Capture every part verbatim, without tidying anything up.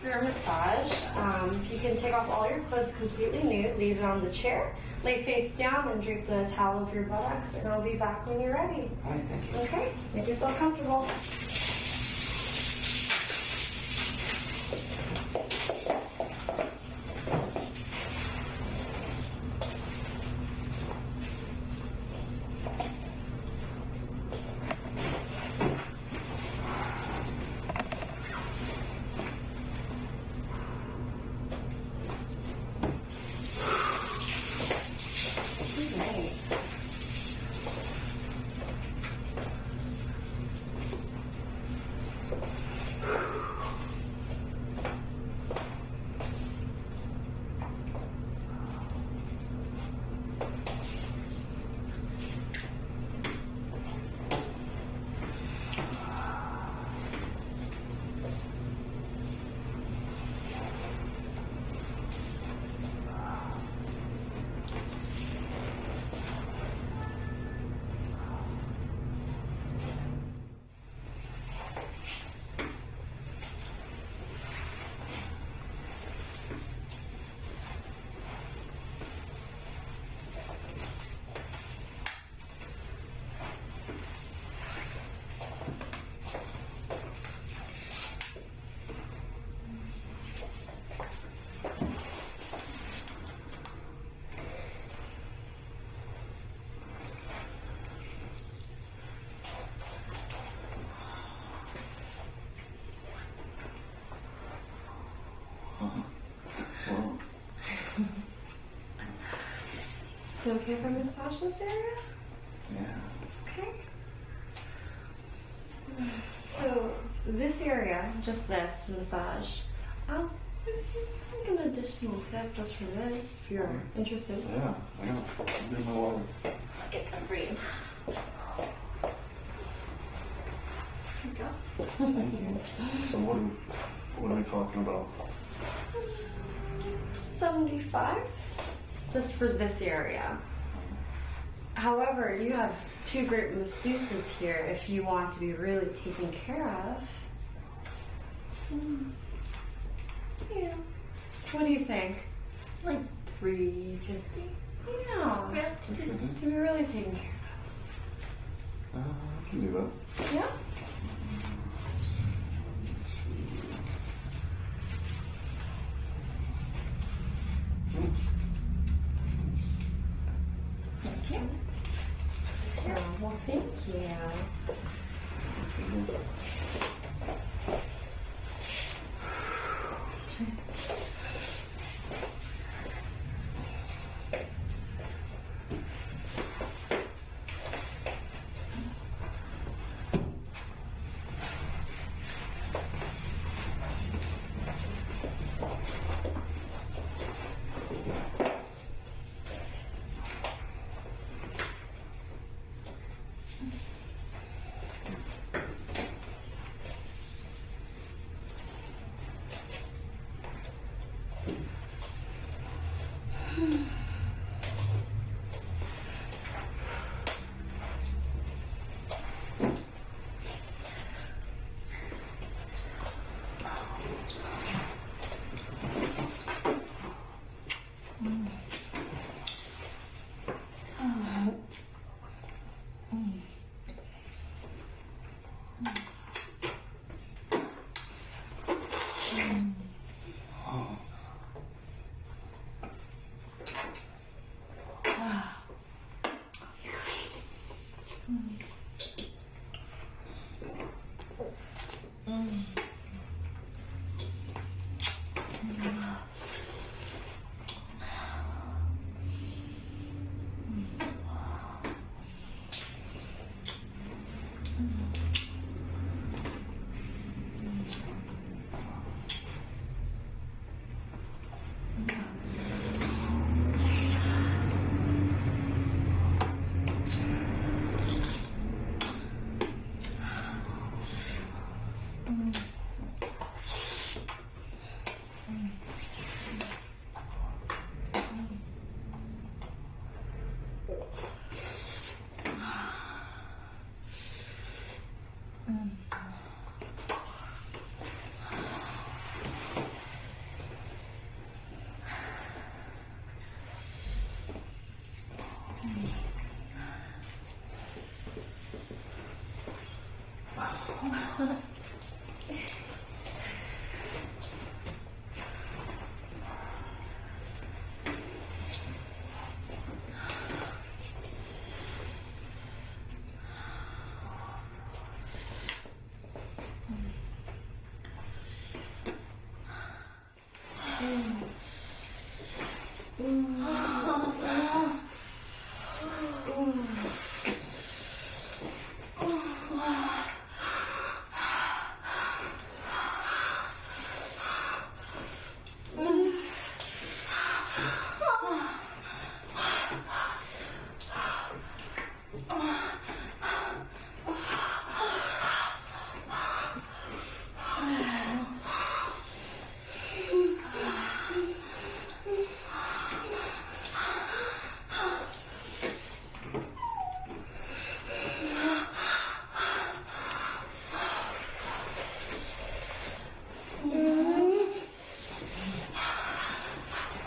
for a massage. Um, you can take off all your clothes completely nude, leave it on the chair, lay face down, and drape the towel over your buttocks, and I'll be back when you're ready. All right, thank you. Okay, make yourself comfortable. Is it okay if I massage this area? Yeah. It's okay. So this area, just this massage, I'll make an additional tip just for this, if you're um, interested. Yeah, I gotta get my water. I'll get that for you. Here you go. Thank you. So what are, what are we talking about? seventy-five? Just for this area. However, you have two great masseuses here if you want to be really taken care of. So, yeah. What do you think? Like three fifty? Yeah. yeah. To, to be really taken care of. Uh, I can do that. Yeah? Well, thank you.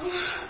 Oh.